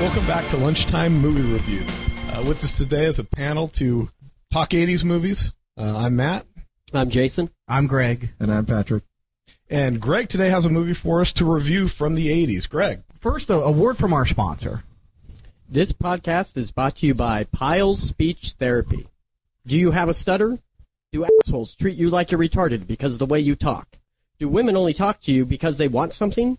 Welcome back to Lunchtime Movie Review. With us today is a panel to talk 80s movies. I'm Matt. I'm Jason. I'm Greg. And I'm Patrick. And Greg today has a movie for us to review from the 80s. Greg. First, a word from our sponsor. This podcast is brought to you by Pile's Speech Therapy. Do you have a stutter? Do assholes treat you like you're retarded because of the way you talk? Do women only talk to you because they want something?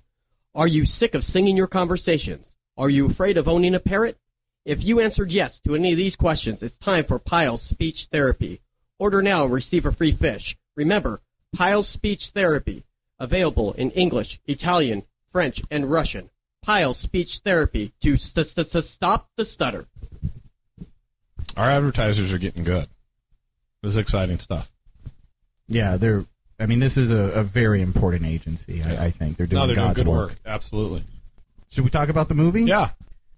Are you sick of singing your conversations? Are you afraid of owning a parrot? If you answered yes to any of these questions, it's time for Pile's Speech Therapy. Order now and receive a free fish. Remember, Pile's Speech Therapy, available in English, Italian, French, and Russian. Pile's Speech Therapy to stop the stutter. Our advertisers are getting good. This is exciting stuff. Yeah, they're. I mean, this is a very important agency, I think. They're doing God's work. Absolutely. Should we talk about the movie? Yeah.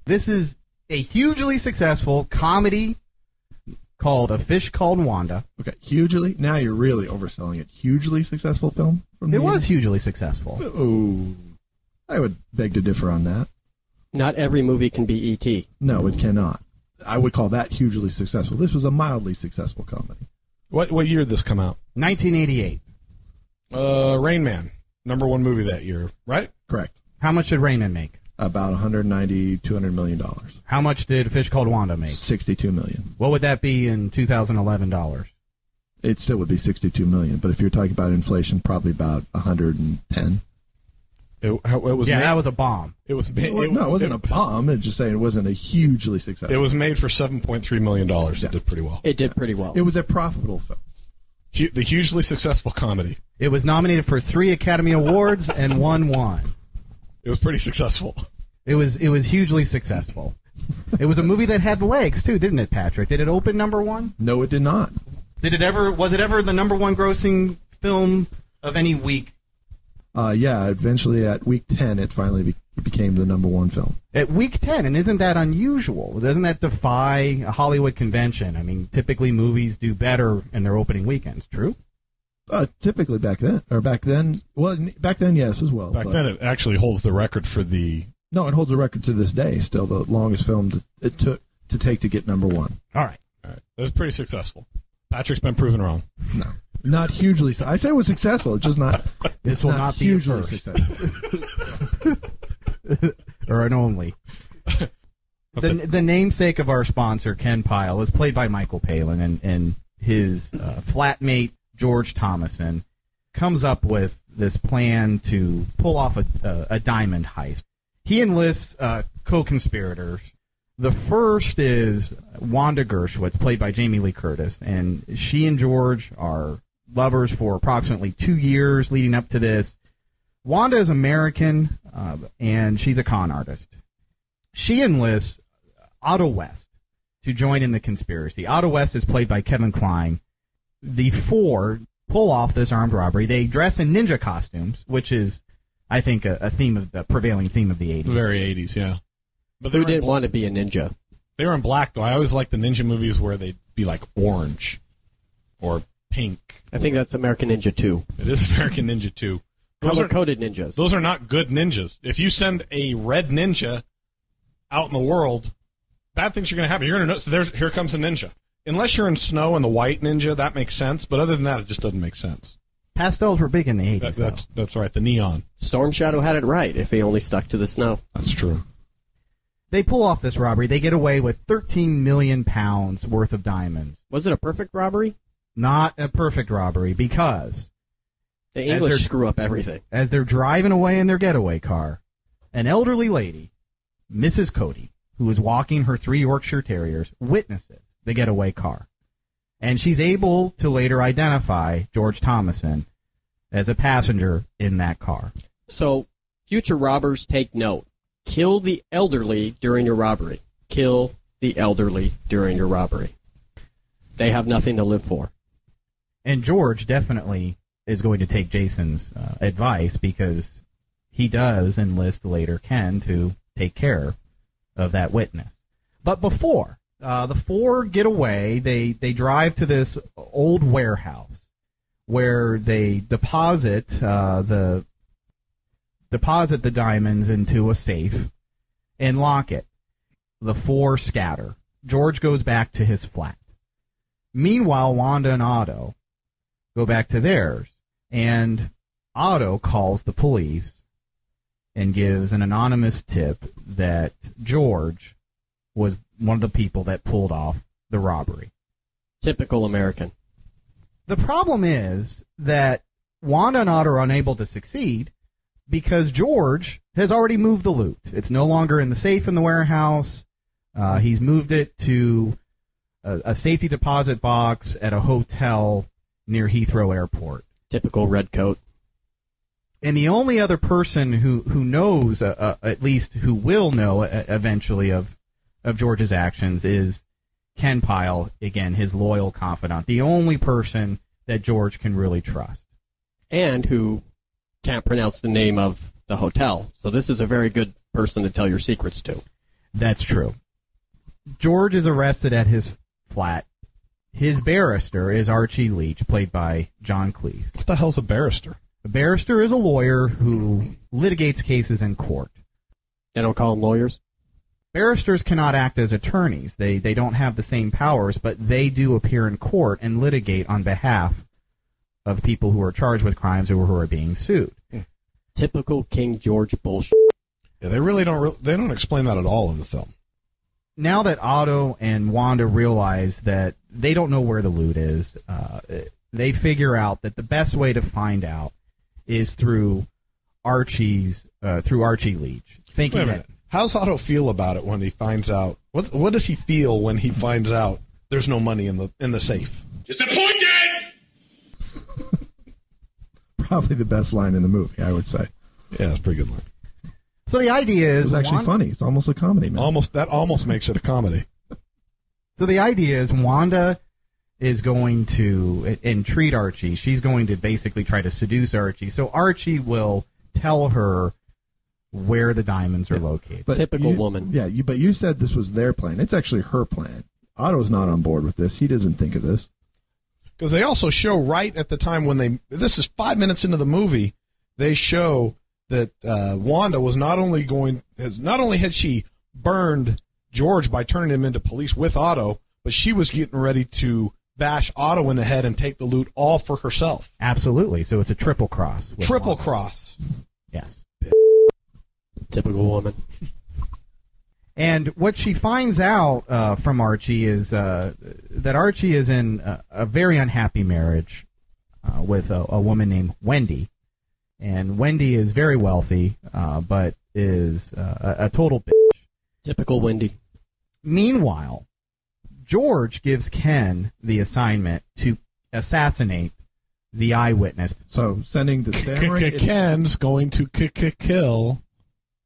This is a hugely successful comedy called A Fish Called Wanda. Okay, hugely? Now you're really overselling it. Hugely successful film? It was hugely successful. Oh, I would beg to differ on that. Not every movie can be E.T. No, it cannot. I would call that hugely successful. This was a mildly successful comedy. What year did this come out? 1988. Rain Man, number one movie that year, right? Correct. How much did Rain Man make? About $190, $200 million. How much did Fish Called Wanda make? $62 million. What would that be in 2011 dollars? It still would be $62 million, but if you're talking about inflation, probably about $110. That was a bomb. It was made, it wasn't a bomb. It's just saying it wasn't a hugely successful. It was made for $7.3 million. Yeah. It did pretty well. It did pretty well. It was a profitable film. The hugely successful comedy. It was nominated for 3 Academy Awards and won one. It was pretty successful. It was hugely successful. It was a movie that had legs too, didn't it, Patrick? Did it open number one? No, it did not. Did it ever? Was it ever the number one grossing film of any week? Yeah. Eventually, at week 10, it finally became the number one film. At week 10, and isn't that unusual? Doesn't that defy a Hollywood convention? I mean, typically movies do better in their opening weekends. True. Typically back then, yes, as well. Back then, it actually holds the record for the... No, it holds the record to this day, still the longest film to get number one. All right. It was pretty successful. Patrick's been proven wrong. No. Not hugely... I say it was successful, it's just not... This will not be hugely successful. Or an only. The namesake of our sponsor, Ken Pile, is played by Michael Palin, and his flatmate, George Thomason, comes up with this plan to pull off a diamond heist. He enlists co-conspirators. The first is Wanda Gershwitz, played by Jamie Lee Curtis, and she and George are lovers for approximately 2 years leading up to this. Wanda is American, and she's a con artist. She enlists Otto West to join in the conspiracy. Otto West is played by Kevin Kline. The four pull off this armed robbery. They dress in ninja costumes, which is, I think, a prevailing theme of the 80s. Very 80s, yeah. But who didn't want to be a ninja? They were in black, though. I always liked the ninja movies where they'd be like orange or pink. I think that's American Ninja 2. It is American Ninja 2. Color-coded ninjas. Those are not good ninjas. If you send a red ninja out in the world, bad things are going to happen. You're going to notice here comes a ninja. Unless you're in snow and the white ninja, that makes sense. But other than that, it just doesn't make sense. Pastels were big in the 80s, that's right, the neon. Storm Shadow had it right if he only stuck to the snow. That's true. They pull off this robbery. They get away with 13 million pounds worth of diamonds. Was it a perfect robbery? Not a perfect robbery because... The English screw up everything. As they're driving away in their getaway car, an elderly lady, Mrs. Cody, who is walking her 3 Yorkshire Terriers, witnesses the getaway car. And she's able to later identify George Thomason as a passenger in that car. So, future robbers take note. Kill the elderly during your robbery. Kill the elderly during your robbery. They have nothing to live for. And George definitely is going to take Jason's advice, because he does enlist later Ken to take care of that witness. But before... the four get away. They drive to this old warehouse where they deposit the diamonds into a safe and lock it. The four scatter. George goes back to his flat. Meanwhile, Wanda and Otto go back to theirs, and Otto calls the police and gives an anonymous tip that George was one of the people that pulled off the robbery. Typical American. The problem is that Wanda and Otto are unable to succeed because George has already moved the loot. It's no longer in the safe in the warehouse. He's moved it to a safety deposit box at a hotel near Heathrow Airport. Typical redcoat. And the only other person who knows, at least who will know eventually of George's actions is Ken Pile, again, his loyal confidant, the only person that George can really trust. And who can't pronounce the name of the hotel. So this is a very good person to tell your secrets to. That's true. George is arrested at his flat. His barrister is Archie Leach, played by John Cleese. What the hell's a barrister? A barrister is a lawyer who litigates cases in court. They don't call them lawyers? Barristers cannot act as attorneys. They don't have the same powers, but they do appear in court and litigate on behalf of people who are charged with crimes or who are being sued. Typical King George bullshit. Yeah, they really don't explain that at all in the film. Now that Otto and Wanda realize that they don't know where the loot is, they figure out that the best way to find out is through Archie Leach. Thinking that. How's Otto feel about it when he finds out? What does he feel when he finds out there's no money in the safe? Disappointed! Probably the best line in the movie, I would say. Yeah, it's a pretty good line. So the idea is... It's actually funny. It's almost a comedy, man. That almost makes it a comedy. So the idea is Wanda is going to entreat Archie. She's going to basically try to seduce Archie. So Archie will tell her where the diamonds are located. But Typical woman. Yeah, but you said this was their plan. It's actually her plan. Otto's not on board with this. He doesn't think of this. Because they also show right at the time when they... This is 5 minutes into the movie. They show that Wanda was not only had she burned George by turning him into police with Otto, but she was getting ready to bash Otto in the head and take the loot all for herself. Absolutely. So it's a triple cross. Triple cross. Yes. Typical woman. And what she finds out from Archie is that Archie is in a very unhappy marriage with a woman named Wendy. And Wendy is very wealthy, but is a total bitch. Typical Wendy. Meanwhile, George gives Ken the assignment to assassinate the eyewitness. So sending the stammering... Ken's going to kill...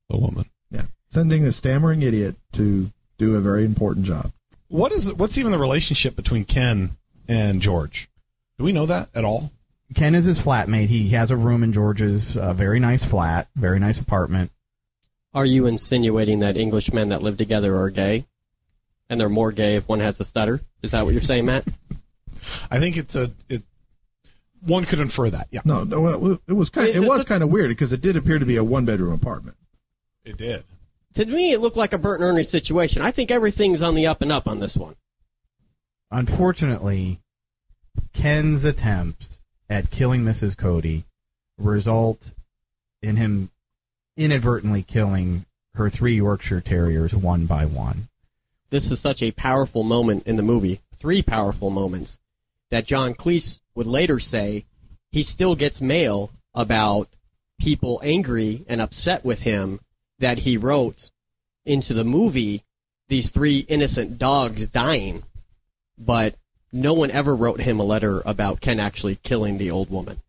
a woman. Yeah. Sending the stammering idiot to do a very important job. What's even the relationship between Ken and George? Do we know that at all? Ken is his flatmate. He has a room in George's very nice flat, very nice apartment. Are you insinuating that English men that live together are gay? And they're more gay if one has a stutter? Is that what you're saying, Matt? I think one could infer that, yeah. No, it was kind of weird because it did appear to be a one-bedroom apartment. It did. To me, it looked like a Bert and Ernie situation. I think everything's on the up and up on this one. Unfortunately, Ken's attempts at killing Mrs. Cody result in him inadvertently killing her 3 Yorkshire Terriers one by one. This is such a powerful moment in the movie, 3 powerful moments, that John Cleese would later say he still gets mail about people angry and upset with him that he wrote into the movie, these 3 innocent dogs dying, but no one ever wrote him a letter about Ken actually killing the old woman.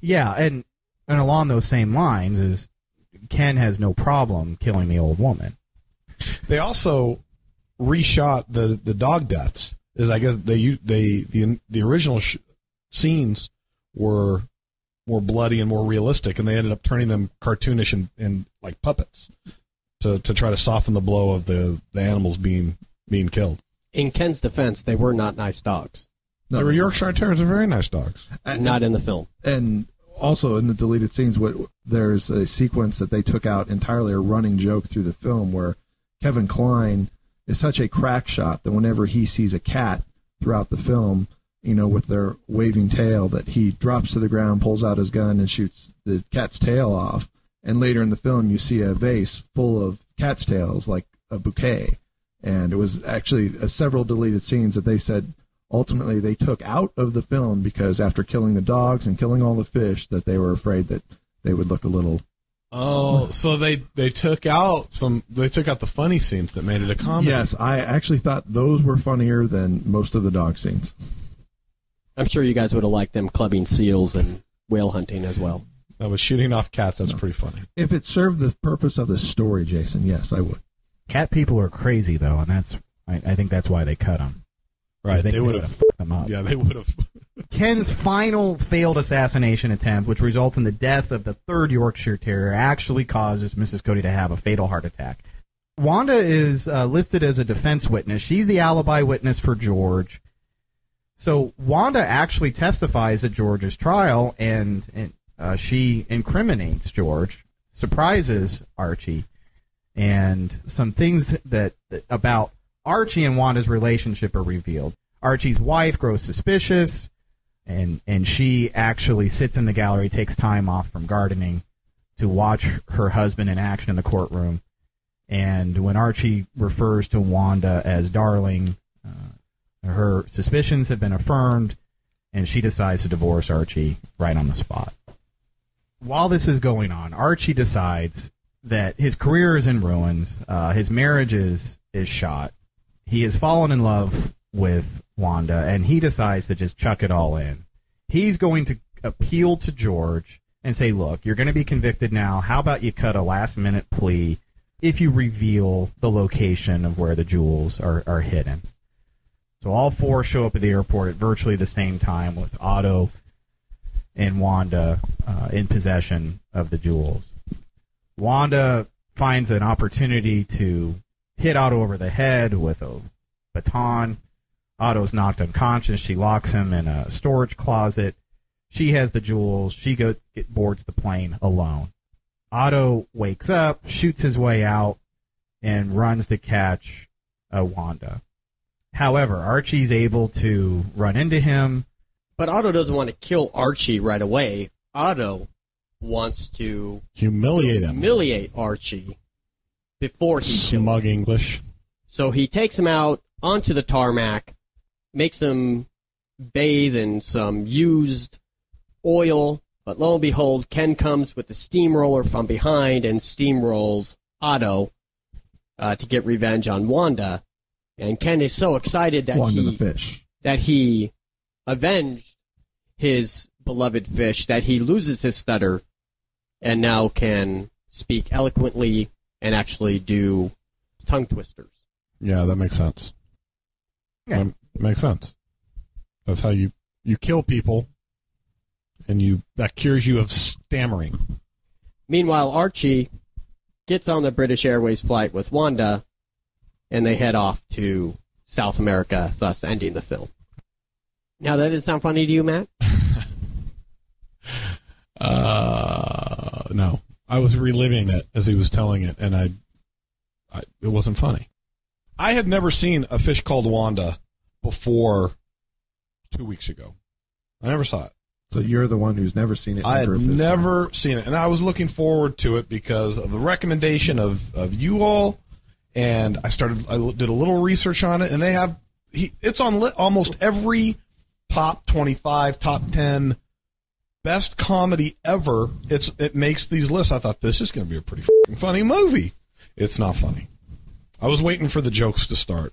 Yeah, and along those same lines is Ken has no problem killing the old woman. They also reshot the dog deaths. Is I guess the original scenes were more bloody and more realistic, and they ended up turning them cartoonish and like puppets to try to soften the blow of the animals being killed. In Ken's defense, they were not nice dogs. No, they were Yorkshire Terriers, are very nice dogs. Not in the film. And also in the deleted scenes, there's a sequence that they took out entirely, a running joke through the film, where Kevin Kline is such a crack shot that whenever he sees a cat throughout the film, you know, with their waving tail, that he drops to the ground, pulls out his gun, and shoots the cat's tail off. And later in the film, you see a vase full of cat's tails, like a bouquet. And it was actually several deleted scenes that they said ultimately they took out of the film because after killing the dogs and killing all the fish, that they were afraid that they would look a little... Oh, so they took out the funny scenes that made it a comedy. Yes, I actually thought those were funnier than most of the dog scenes. I'm sure you guys would have liked them clubbing seals and whale hunting as well. I was shooting off cats. That's pretty funny. If it served the purpose of the story, Jason, yes, I would. Cat people are crazy, though, and that's I think that's why they cut them. Right, they would have fucked them up. Yeah, they would have. Ken's final failed assassination attempt, which results in the death of the third Yorkshire Terrier, actually causes Mrs. Cody to have a fatal heart attack. Wanda is listed as a defense witness. She's the alibi witness for George. So Wanda actually testifies at George's trial, and she incriminates George, surprises Archie, and some things that about Archie and Wanda's relationship are revealed. Archie's wife grows suspicious, and she actually sits in the gallery, takes time off from gardening to watch her husband in action in the courtroom. And when Archie refers to Wanda as darling, her suspicions have been affirmed, and she decides to divorce Archie right on the spot. While this is going on, Archie decides that his career is in ruins, his marriage is shot, he has fallen in love with Wanda, and he decides to just chuck it all in. He's going to appeal to George and say, look, you're going to be convicted now. How about you cut a last-minute plea if you reveal the location of where the jewels are hidden? So all four show up at the airport at virtually the same time with Otto and Wanda in possession of the jewels. Wanda finds an opportunity to hit Otto over the head with a baton. Otto's knocked unconscious. She locks him in a storage closet. She has the jewels. She boards the plane alone. Otto wakes up, shoots his way out, and runs to catch Wanda. However, Archie's able to run into him. But Otto doesn't want to kill Archie right away. Otto wants to humiliate Archie before he kills him. Smug English. So he takes him out onto the tarmac, makes him bathe in some used oil. But lo and behold, Ken comes with the steamroller from behind and steamrolls Otto to get revenge on Wanda. And Ken is so excited that he avenged his beloved fish that he loses his stutter and now can speak eloquently and actually do tongue twisters. Yeah, that makes sense. Yeah. That makes sense. That's how you kill people, and that cures you of stammering. Meanwhile, Archie gets on the British Airways flight with Wanda, and they head off to South America, thus ending the film. Now, that didn't sound funny to you, Matt? No. I was reliving it as he was telling it, and I it wasn't funny. I had never seen A Fish Called Wanda before 2 weeks ago. I never saw it. So you're the one who's never seen it. I had never seen it, and I was looking forward to it because of the recommendation of you all. And I did a little research on it, and they have it's on almost every top 25, top 10 best comedy ever. It makes these lists. I thought this is going to be a pretty fucking funny movie. It's not funny. I was waiting for the jokes to start.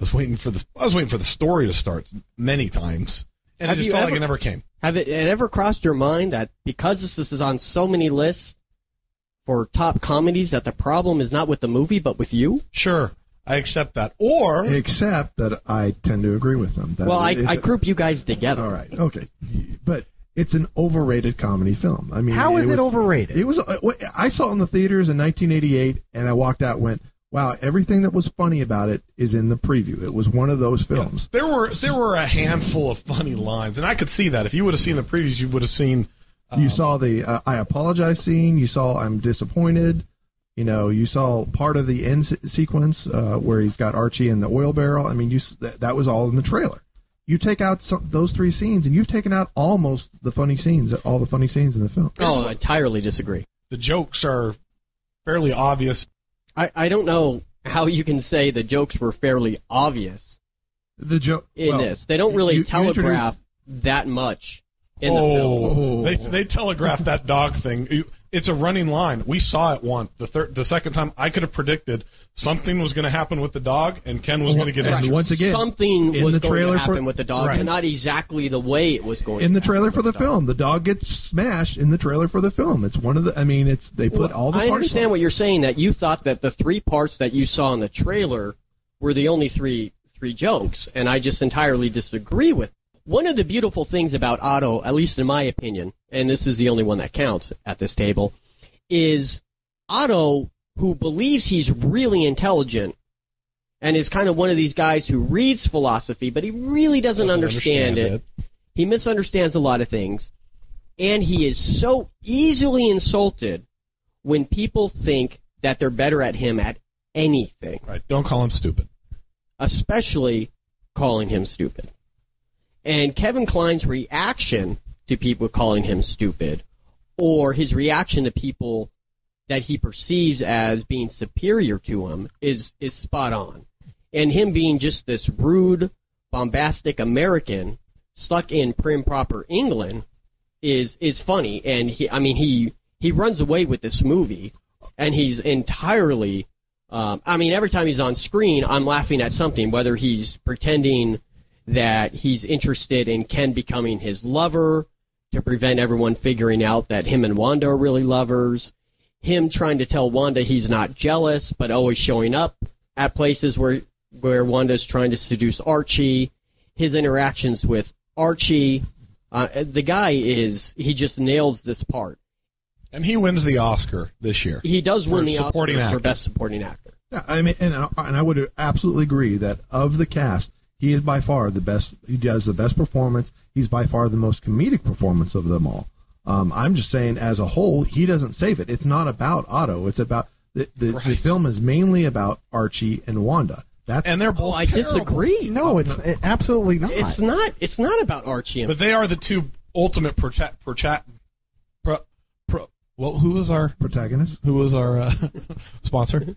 I was waiting for the story to start many times, and it just felt like it never came. Have it ever crossed your mind that because this is on so many lists for top comedies, that the problem is not with the movie but with you? Sure, I accept that. Or except that I tend to agree with them. Well, I group you guys together. All right, okay, but it's an overrated comedy film. I mean, how is it overrated? It was. I saw it in the theaters in 1988, and I walked out and went, wow, everything that was funny about it is in the preview. It was one of those films. Yeah, there were a handful of funny lines, and I could see that. If you would have seen the previews, you would have seen... you saw the I apologize scene. You saw I'm disappointed. You know, you saw part of the end sequence where he's got Archie in the oil barrel. I mean, that was all in the trailer. You take out those three scenes, and you've taken out almost the funny scenes, all the funny scenes in the film. Oh, I entirely disagree. The jokes are fairly obvious. I don't know how you can say the jokes were fairly obvious. In this. They don't really telegraph that much in the film. They telegraph that dog thing. It's a running line. We saw it once. The second time, I could have predicted something was going to happen with the dog, and Ken was going to get injured. Once again, something was going to happen with the dog, but not exactly the way it was going. In the trailer for the film, the dog gets smashed. In the trailer for the film, it's one of the. I mean, it's they put all the. I understand what you're saying. That you thought that the three parts that you saw in the trailer were the only three jokes, and I just entirely disagree with. One of the beautiful things about Otto, at least in my opinion, and this is the only one that counts at this table, is Otto, who believes he's really intelligent and is kind of one of these guys who reads philosophy, but he really doesn't understand it. He misunderstands a lot of things, and he is so easily insulted when people think that they're better at him at anything. Right. Don't call him stupid. Especially calling him stupid. And Kevin Kline's reaction to people calling him stupid, or his reaction to people that he perceives as being superior to him, is spot on. And him being just this rude, bombastic American stuck in prim proper England is funny. And he runs away with this movie, and he's entirely. Every time he's on screen, I'm laughing at something, whether he's pretending that he's interested in Ken becoming his lover to prevent everyone figuring out that him and Wanda are really lovers, him trying to tell Wanda he's not jealous but always showing up at places where Wanda's trying to seduce Archie, his interactions with Archie. The guy he just nails this part. And he wins the Oscar this year. He does win the Oscar for Best Supporting Actor. Yeah, I mean, and I would absolutely agree that of the cast, he is by far the best. He does the best performance. He's by far the most comedic performance of them all. I'm just saying, as a whole, he doesn't save it. It's not about Otto. It's about the film is mainly about Archie and Wanda. And they're both. I disagree. No, it's absolutely not. It's not. It's not about Archie. But they are the two ultimate who is our protagonist? Who is our sponsor?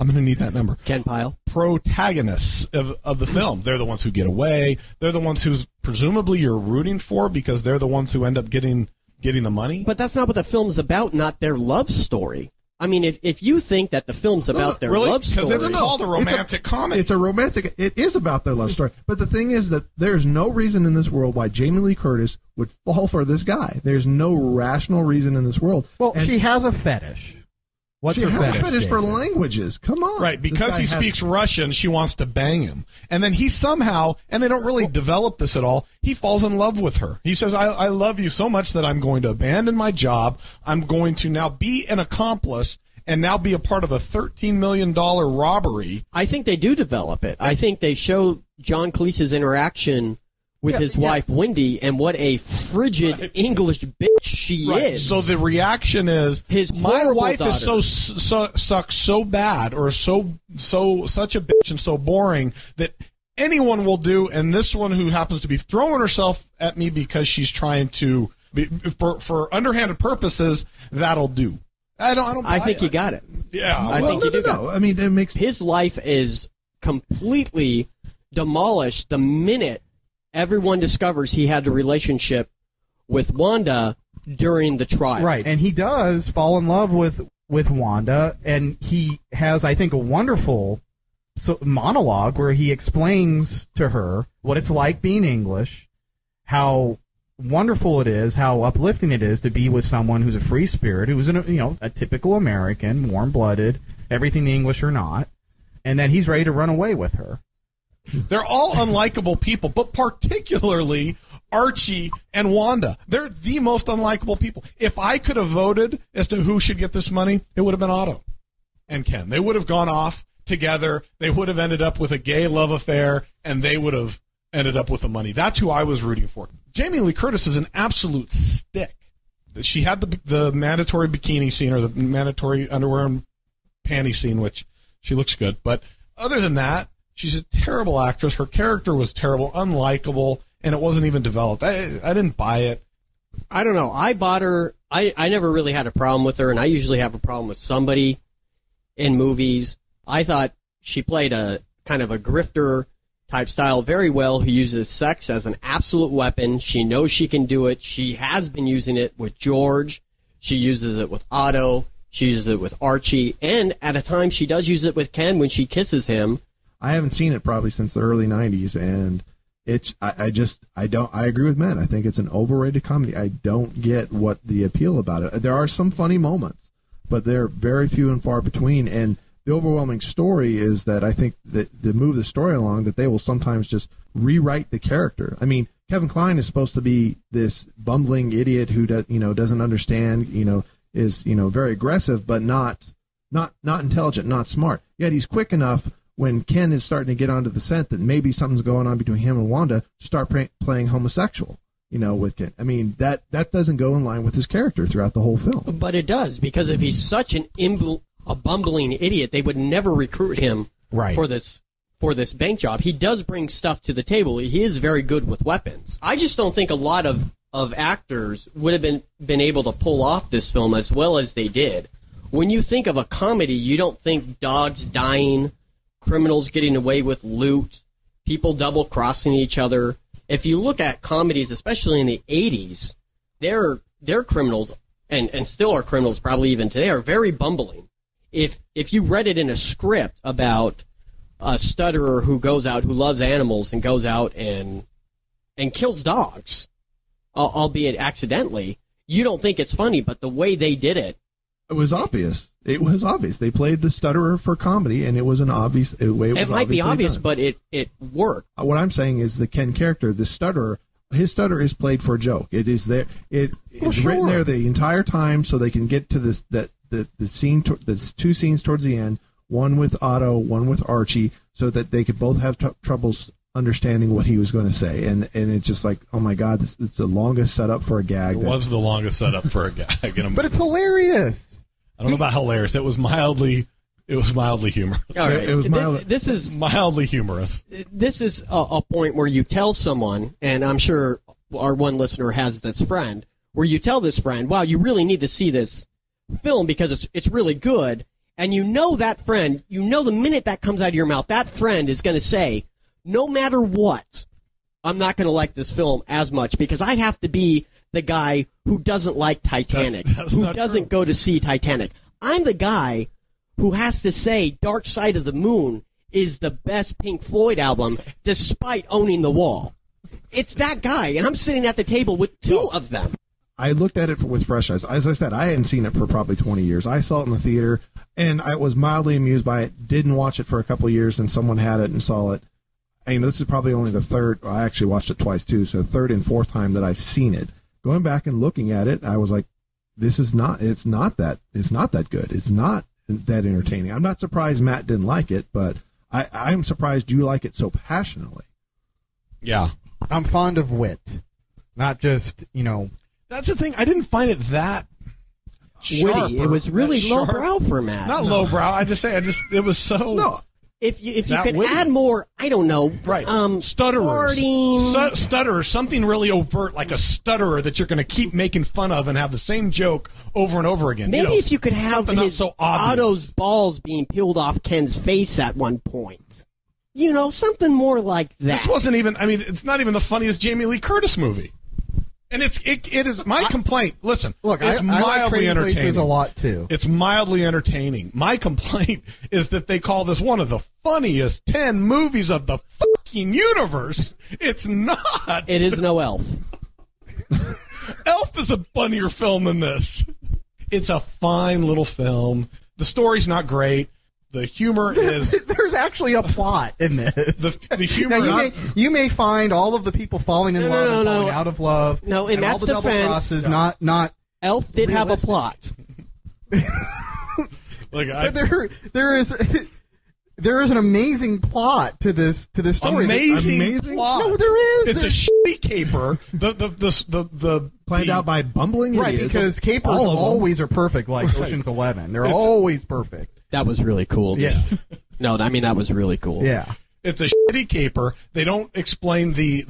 I'm going to need that number. Ken Pile. Protagonists of the film. They're the ones who get away. They're the ones who's presumably you're rooting for because they're the ones who end up getting the money. But that's not what the film's about, not their love story. I mean, if you think that the film's about their love story. Because it's called a romantic comedy. It is about their love story. But the thing is that there's no reason in this world why Jamie Lee Curtis would fall for this guy. There's no rational reason in this world. Well, she has a fetish. What's her fetish? She has a fetish for languages. Come on. Right, because he speaks Russian, she wants to bang him. And then he somehow, and they don't really develop this at all, he falls in love with her. He says, I love you so much that I'm going to abandon my job. I'm going to now be an accomplice and now be a part of a $13 million robbery. I think they do develop it. I think they show John Cleese's interaction with his wife, Wendy, and what a frigid English bitch she is. So the reaction is, my wife is sucks so bad or such a bitch and so boring that anyone will do, and this one who happens to be throwing herself at me because she's trying to, for underhanded purposes, that'll do. I think you got it. Yeah. I think you do. I mean, it makes... His life is completely demolished the minute everyone discovers he had a relationship with Wanda during the trial. Right, and he does fall in love with Wanda, and he has, I think, a wonderful monologue where he explains to her what it's like being English, how wonderful it is, how uplifting it is to be with someone who's a free spirit, who's a typical American, warm-blooded, everything the English are not, and that he's ready to run away with her. They're all unlikable people, but particularly Archie and Wanda. They're the most unlikable people. If I could have voted as to who should get this money, it would have been Otto and Ken. They would have gone off together. They would have ended up with a gay love affair, and they would have ended up with the money. That's who I was rooting for. Jamie Lee Curtis is an absolute stick. She had the mandatory bikini scene, or the mandatory underwear and panty scene, which she looks good. But other than that, she's a terrible actress. Her character was terrible, unlikable, and it wasn't even developed. I didn't buy it. I don't know. I bought her. I never really had a problem with her, and I usually have a problem with somebody in movies. I thought she played a kind of a grifter type style very well, who uses sex as an absolute weapon. She knows she can do it. She has been using it with George. She uses it with Otto. She uses it with Archie. And at a time, she does use it with Ken when she kisses him. I haven't seen it probably since the early 90s, and I agree with Matt. I think it's an overrated comedy. I don't get what the appeal about it. There are some funny moments, but they're very few and far between, and the overwhelming story is that I think that they move the story along, that they will sometimes just rewrite the character. I mean, Kevin Kline is supposed to be this bumbling idiot who doesn't understand, is very aggressive, but not intelligent, not smart. Yet he's quick enough when Ken is starting to get onto the scent that maybe something's going on between him and Wanda, start playing homosexual, with Ken. I mean, that doesn't go in line with his character throughout the whole film. But it does, because if he's such a bumbling idiot, they would never recruit him for this bank job. He does bring stuff to the table. He is very good with weapons. I just don't think a lot of actors would have been able to pull off this film as well as they did. When you think of a comedy, you don't think dogs dying, criminals getting away with loot, people double-crossing each other. If you look at comedies, especially in the 80s, their criminals, and still are criminals probably even today, are very bumbling. If you read it in a script about a stutterer who goes out, who loves animals, and goes out and kills dogs, albeit accidentally, you don't think it's funny, but the way they did it, it was obvious. It was obvious. They played the stutterer for comedy, and it was an obvious way. It might be obvious, but it worked. What I'm saying is the Ken character, the stutterer, his stutter is played for a joke. It is there. It's written there the entire time, so they can get to this the scene, the two scenes towards the end, one with Otto, one with Archie, so that they could both have troubles understanding what he was going to say, and it's just like, oh my God, it's the longest setup for a gag. It was the longest setup for a gag, but it's hilarious. I don't know about hilarious. It was mildly humorous. All right. It was mildly, this is mildly humorous. This is a point where you tell someone, and I'm sure our one listener has this friend, where you tell this friend, wow, you really need to see this film because it's really good. And that friend, the minute that comes out of your mouth, that friend is going to say, no matter what, I'm not going to like this film as much because I have to be the guy who doesn't like Titanic, who doesn't go to see Titanic. I'm the guy who has to say Dark Side of the Moon is the best Pink Floyd album despite owning The Wall. It's that guy, and I'm sitting at the table with two of them. I looked at it with fresh eyes. As I said, I hadn't seen it for probably 20 years. I saw it in the theater, and I was mildly amused by it, didn't watch it for a couple of years, and someone had it and saw it. This is probably only the third. I actually watched it twice, too, so third and fourth time that I've seen it. Going back and looking at it, I was like, it's not that good. It's not that entertaining. I'm not surprised Matt didn't like it, but I'm surprised you like it so passionately. Yeah. I'm fond of wit. Not just, That's the thing. I didn't find it that witty. It was really lowbrow for Matt. Not lowbrow. I just it was so... No. If you could add more, I don't know. Right. Stutterers. Stutterers. Something really overt, like a stutterer that you're going to keep making fun of and have the same joke over and over again. Maybe if you could have Otto's balls being peeled off Ken's face at one point. Something more like that. This wasn't even, it's not even the funniest Jamie Lee Curtis movie. And it is my complaint. Listen, look, it's mildly entertaining. A lot too. It's mildly entertaining. My complaint is that they call this one of the funniest 10 movies of the fucking universe. It's not. It is no Elf. Elf is a funnier film than this. It's a fine little film. The story's not great. The humor is... There's actually a plot in this. The humor now you may find all of the people falling in love and falling out of love. No, in Matt's defense... Not Elf did realistic. Have a plot. Like there is an amazing plot to this story. Amazing plot. No, there is. It's a shitty caper. The planned out by bumbling idiots. Right, because capers always are perfect, like Ocean's 11. They're always perfect. That was really cool. Yeah. No, I mean that was really cool. Yeah. It's a shitty caper. They don't explain they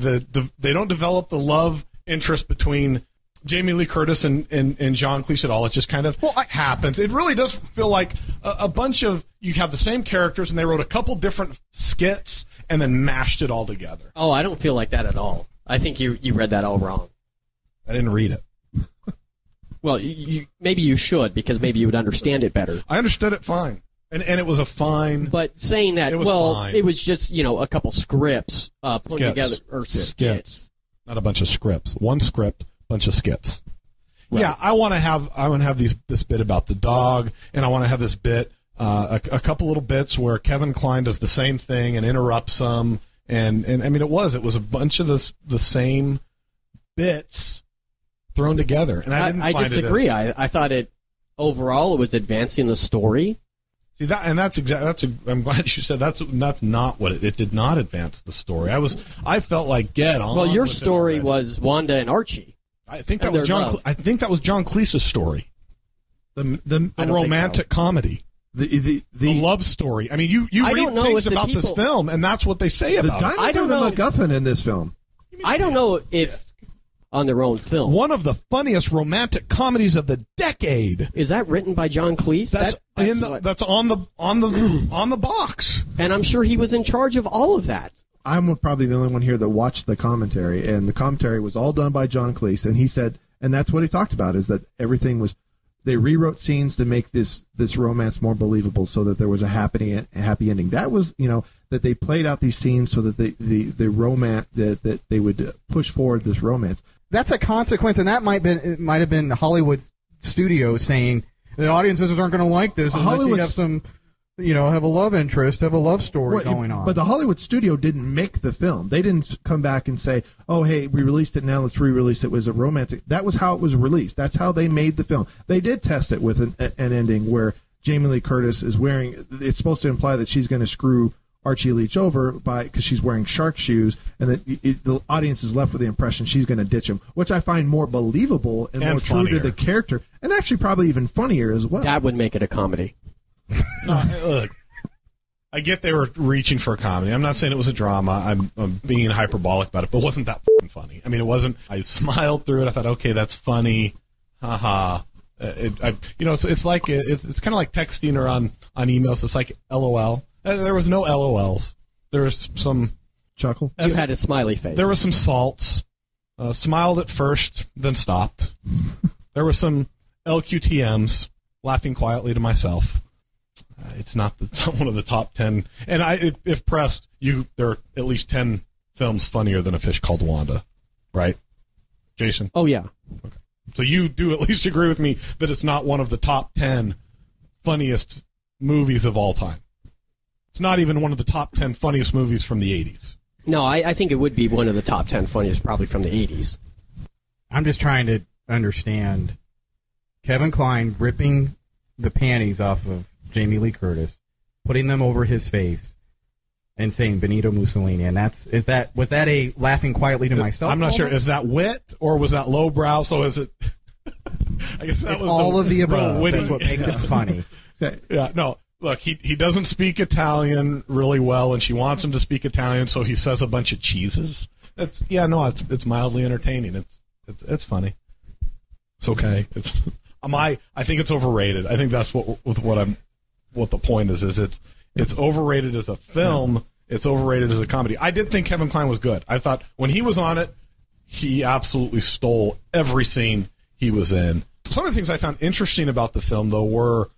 don't develop the love interest between Jamie Lee Curtis and John Cleese at all. It just kind of happens. It really does feel like a bunch of, you have the same characters and they wrote a couple different skits and then mashed it all together. Oh, I don't feel like that at all. I think you read that all wrong. I didn't read it. Well, maybe you should, because maybe you would understand it better. I understood it fine. And it was a fine... But saying that, it was just, a couple scripts put together. Or skits. Not a bunch of scripts. One script. Bunch of skits. Right. Yeah, I want to have this bit about the dog, and I want to have this bit, a couple little bits where Kevin Kline does the same thing and interrupts them, and I mean it was a bunch of the same bits thrown together, and I disagree. I thought it overall it was advancing the story. See that, and I'm glad you said that's not what it did. Not advance the story. I felt like get on. Well, your story was Wanda and Archie. I think that was John Cleese's story, the romantic comedy, the love story. I mean, you read things about this film, and that's what they say about it. I don't know the MacGuffin in this film. I don't know if on their own film. One of the funniest romantic comedies of the decade. Is that written by John Cleese? That's on the box. And I'm sure he was in charge of all of that. I'm probably the only one here that watched the commentary, and the commentary was all done by John Cleese, and he said, and that's what he talked about, is that everything was, they rewrote scenes to make this romance more believable so that there was a happy ending. That was, that they played out these scenes so that the romance, that they would push forward this romance. That's a consequence, and that might have been Hollywood studios saying, the audiences aren't going to like this unless you have some... have a love interest, have a love story going on. But the Hollywood studio didn't make the film. They didn't come back and say, oh, hey, we released it, now let's re-release it. It was a romantic. That was how it was released. That's how they made the film. They did test it with an ending where Jamie Lee Curtis is wearing, it's supposed to imply that she's going to screw Archie Leach over because she's wearing shark shoes, and the audience is left with the impression she's going to ditch him, which I find more believable and more funnier. True to the character, and actually probably even funnier as well. That would make it a comedy. No, look, I get they were reaching for a comedy. I'm not saying it was a drama. I'm being hyperbolic about it, but it wasn't that fucking funny. I mean, it wasn't. I smiled through it. I thought, okay, that's funny. Haha. It's kind of like texting or on emails. It's like LOL. There was no LOLs. There was some chuckle. You had a smiley face. There was some salts. Smiled at first, then stopped. There were some LQTMs, laughing quietly to myself. It's not one of the top 10, and if pressed, there are at least 10 films funnier than A Fish Called Wanda, right, Jason? Oh yeah. Okay. So you do at least agree with me that it's not one of the top 10 funniest movies of all time. It's not even one of the top 10 funniest movies from the '80s. No, I think it would be one of the top 10 funniest, probably from the '80s. I'm just trying to understand Kevin Kline ripping the panties off of Jamie Lee Curtis, putting them over his face, and saying Benito Mussolini, and was that a laughing quietly to myself? I'm not sure. Is that wit or was that lowbrow? So is it? I guess it's all of the above. That's what makes it funny. Yeah. No. Look, he doesn't speak Italian really well, and she wants him to speak Italian, so he says a bunch of cheeses. It's mildly entertaining. It's funny. It's okay. It's I think it's overrated. I think that's what the point is it's overrated as a film. It's overrated as a comedy. I did think Kevin Kline was good. I thought when he was on it, he absolutely stole every scene he was in. Some of the things I found interesting about the film, though, were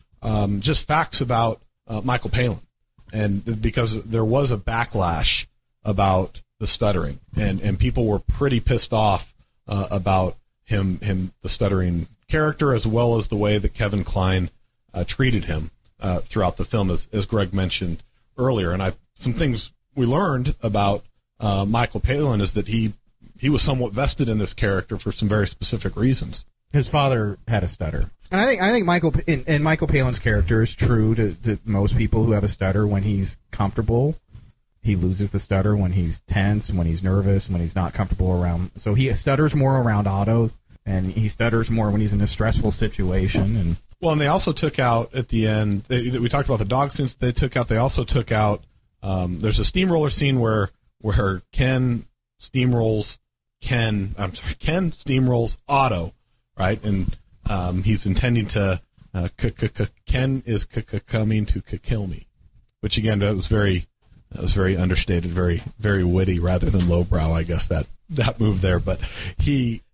just facts about Michael Palin, and because there was a backlash about the stuttering, and people were pretty pissed off about him the stuttering character, as well as the way that Kevin Kline treated him throughout the film, as Greg mentioned earlier. And some things we learned about Michael Palin is that he was somewhat vested in this character for some very specific reasons. His father had a stutter. And I think Michael and Michael Palin's character is true to most people who have a stutter. When he's comfortable, he loses the stutter. When he's tense, when he's nervous, when he's not comfortable around. So he stutters more around Otto, and he stutters more when he's in a stressful situation. And they also took out at the end. We talked about the dog scenes they took out. They also took out. There's a steamroller scene where Ken steamrolls Otto. Right, and he's intending to Ken is coming to kill me, which again that was very understated, very very witty rather than lowbrow, I guess that move there. But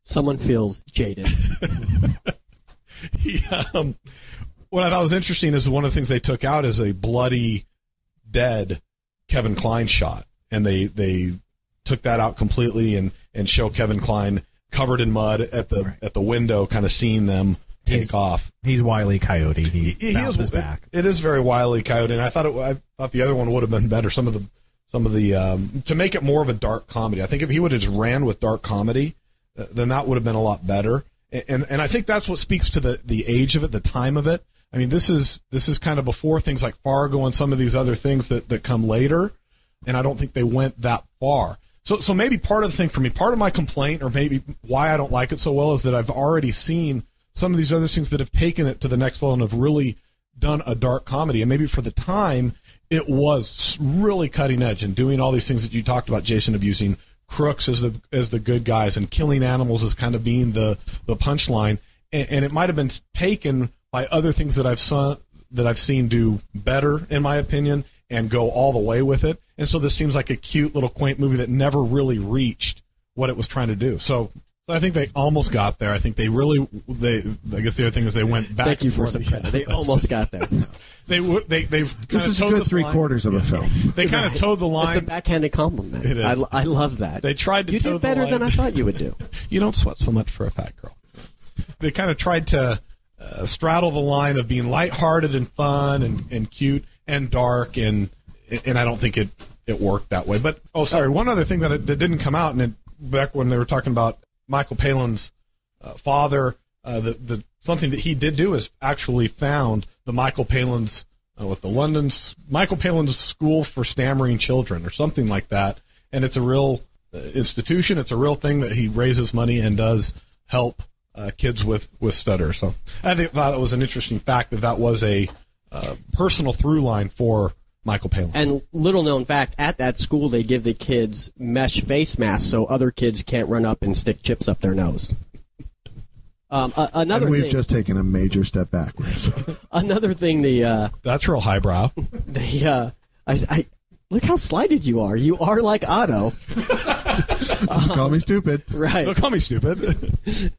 someone feels jaded. What I thought was interesting is one of the things they took out is a bloody, dead Kevin Kline shot, and they took that out completely and show Kevin Kline covered in mud at the window, kind of seeing them take off. He's Wile E. Coyote. He bounces back. It is very Wile E. Coyote, and I thought the other one would have been better. Some of the to make it more of a dark comedy. I think if he would have just ran with dark comedy, then that would have been a lot better. And I think that's what speaks to the age of it, the time of it. I mean, this is kind of before things like Fargo and some of these other things that come later, and I don't think they went that far. So maybe part of the thing for me, part of my complaint, or maybe why I don't like it so well, is that I've already seen some of these other things that have taken it to the next level and have really done a dark comedy. And maybe for the time, it was really cutting edge and doing all these things that you talked about, Jason, of using crooks as the good guys and killing animals as kind of being the punchline. And it might have been taken by other things that I've seen do better, in my opinion, and go all the way with it. And so this seems like a cute little quaint movie that never really reached what it was trying to do. So I think they almost got there. I think I guess the other thing is they went back. Thank you for that. They almost got there. They've kind of towed the line. This is a good three-quarters of a film. They kind of towed the line. It's a backhanded compliment. It is. I love that. They tried to tow the line. You did better than I thought you would do. You don't sweat so much for a fat girl. They kind of tried to straddle the line of being lighthearted and fun and cute and dark and I don't think it worked that way. But, one other thing that didn't come out, and back when they were talking about Michael Palin's father, something that he did do is actually found the Michael Palin's, Michael Palin's School for Stammering Children or something like that, and it's a real institution, it's a real thing that he raises money and does help kids with stutter. So I thought that was an interesting fact that was a personal through line for Michael Palin. And little known fact, at that school they give the kids mesh face masks so other kids can't run up and stick chips up their nose. Another. And we've just taken a major step backwards. Another thing, that's real highbrow. I look how slighted you are. You are like Otto. Call me stupid. Right. Don't call me stupid.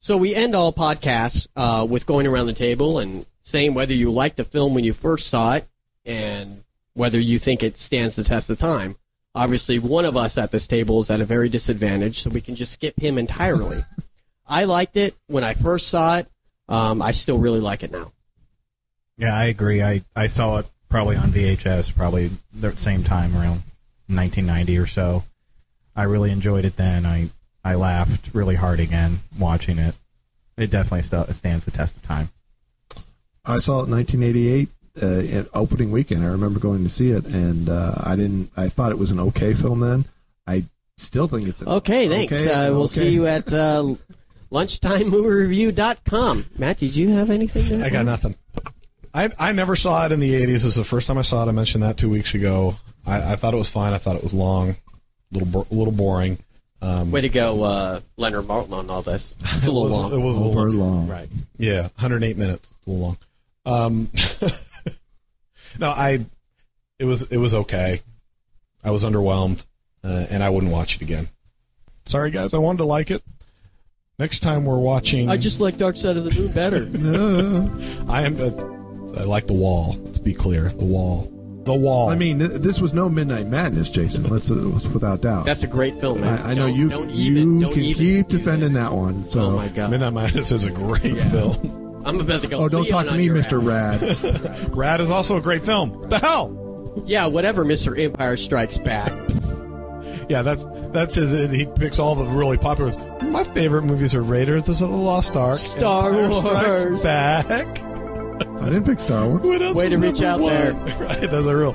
So we end all podcasts with going around the table and saying whether you liked the film when you first saw it, and whether you think it stands the test of time. Obviously, one of us at this table is at a very disadvantage, so we can just skip him entirely. I liked it when I first saw it. I still really like it now. Yeah, I agree. I saw it probably on VHS, probably the same time around 1990 or so. I really enjoyed it then. I laughed really hard again watching it. It definitely stands the test of time. I saw it in 1988. Opening weekend, I remember going to see it, and I thought it was an okay film then. I still think it's okay. Thanks. We'll see you at LunchtimeMovieReview.com. Matt, did you have anything there? I got nothing. I never saw it in the 80s. This is the first time I saw it. I mentioned that 2 weeks ago. I thought it was fine. I thought it was long, a little boring. Way to go, Leonard Maltin on all this. It's a little long. It was a little long. Right. Yeah, 108 minutes. A little long. No, it was okay. I was underwhelmed, and I wouldn't watch it again. Sorry, guys, I wanted to like it. Next time we're watching... I just like Dark Side of the Moon better. I like The Wall. Let's be clear. The Wall. The Wall. I mean, this was no Midnight Madness, Jason. Let's without doubt. That's a great film. I know you. Don't keep defending that one. So. Oh my God, Midnight Madness is a great film. I'm about to go. Oh, don't talk to me, Mr. Rad. Rad is also a great film. What the hell? Yeah, whatever, Mr. Empire Strikes Back. Yeah, that's his. He picks all the really popular ones. My favorite movies are Raiders of the Lost Ark, Star Wars, Strikes Back. I didn't pick Star Wars. Way to reach out there. Right, that's a real.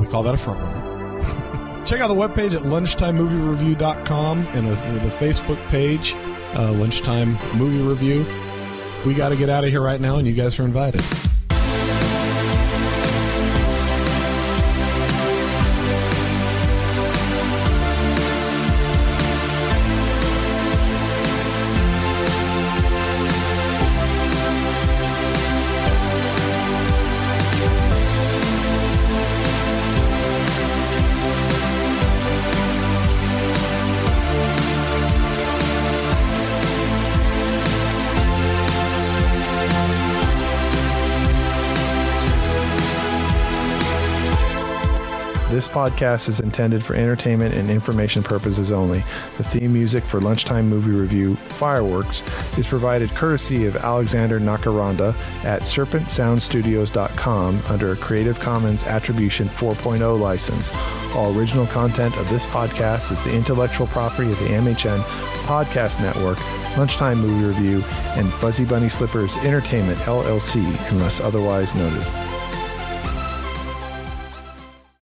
We call that a front runner. Check out the webpage at LunchtimeMovieReview.com and the Facebook page, Lunchtime Movie Review. We got to get out of here right now, and you guys are invited. This podcast is intended for entertainment and information purposes only. The theme music for Lunchtime Movie Review, Fireworks, is provided courtesy of Alexander Nakaranda at serpentsoundstudios.com under a Creative Commons Attribution 4.0 license. All original content of this podcast is the intellectual property of the MHM Podcast Network, Lunchtime Movie Review, and Fuzzy Bunny Slippers Entertainment, LLC, unless otherwise noted.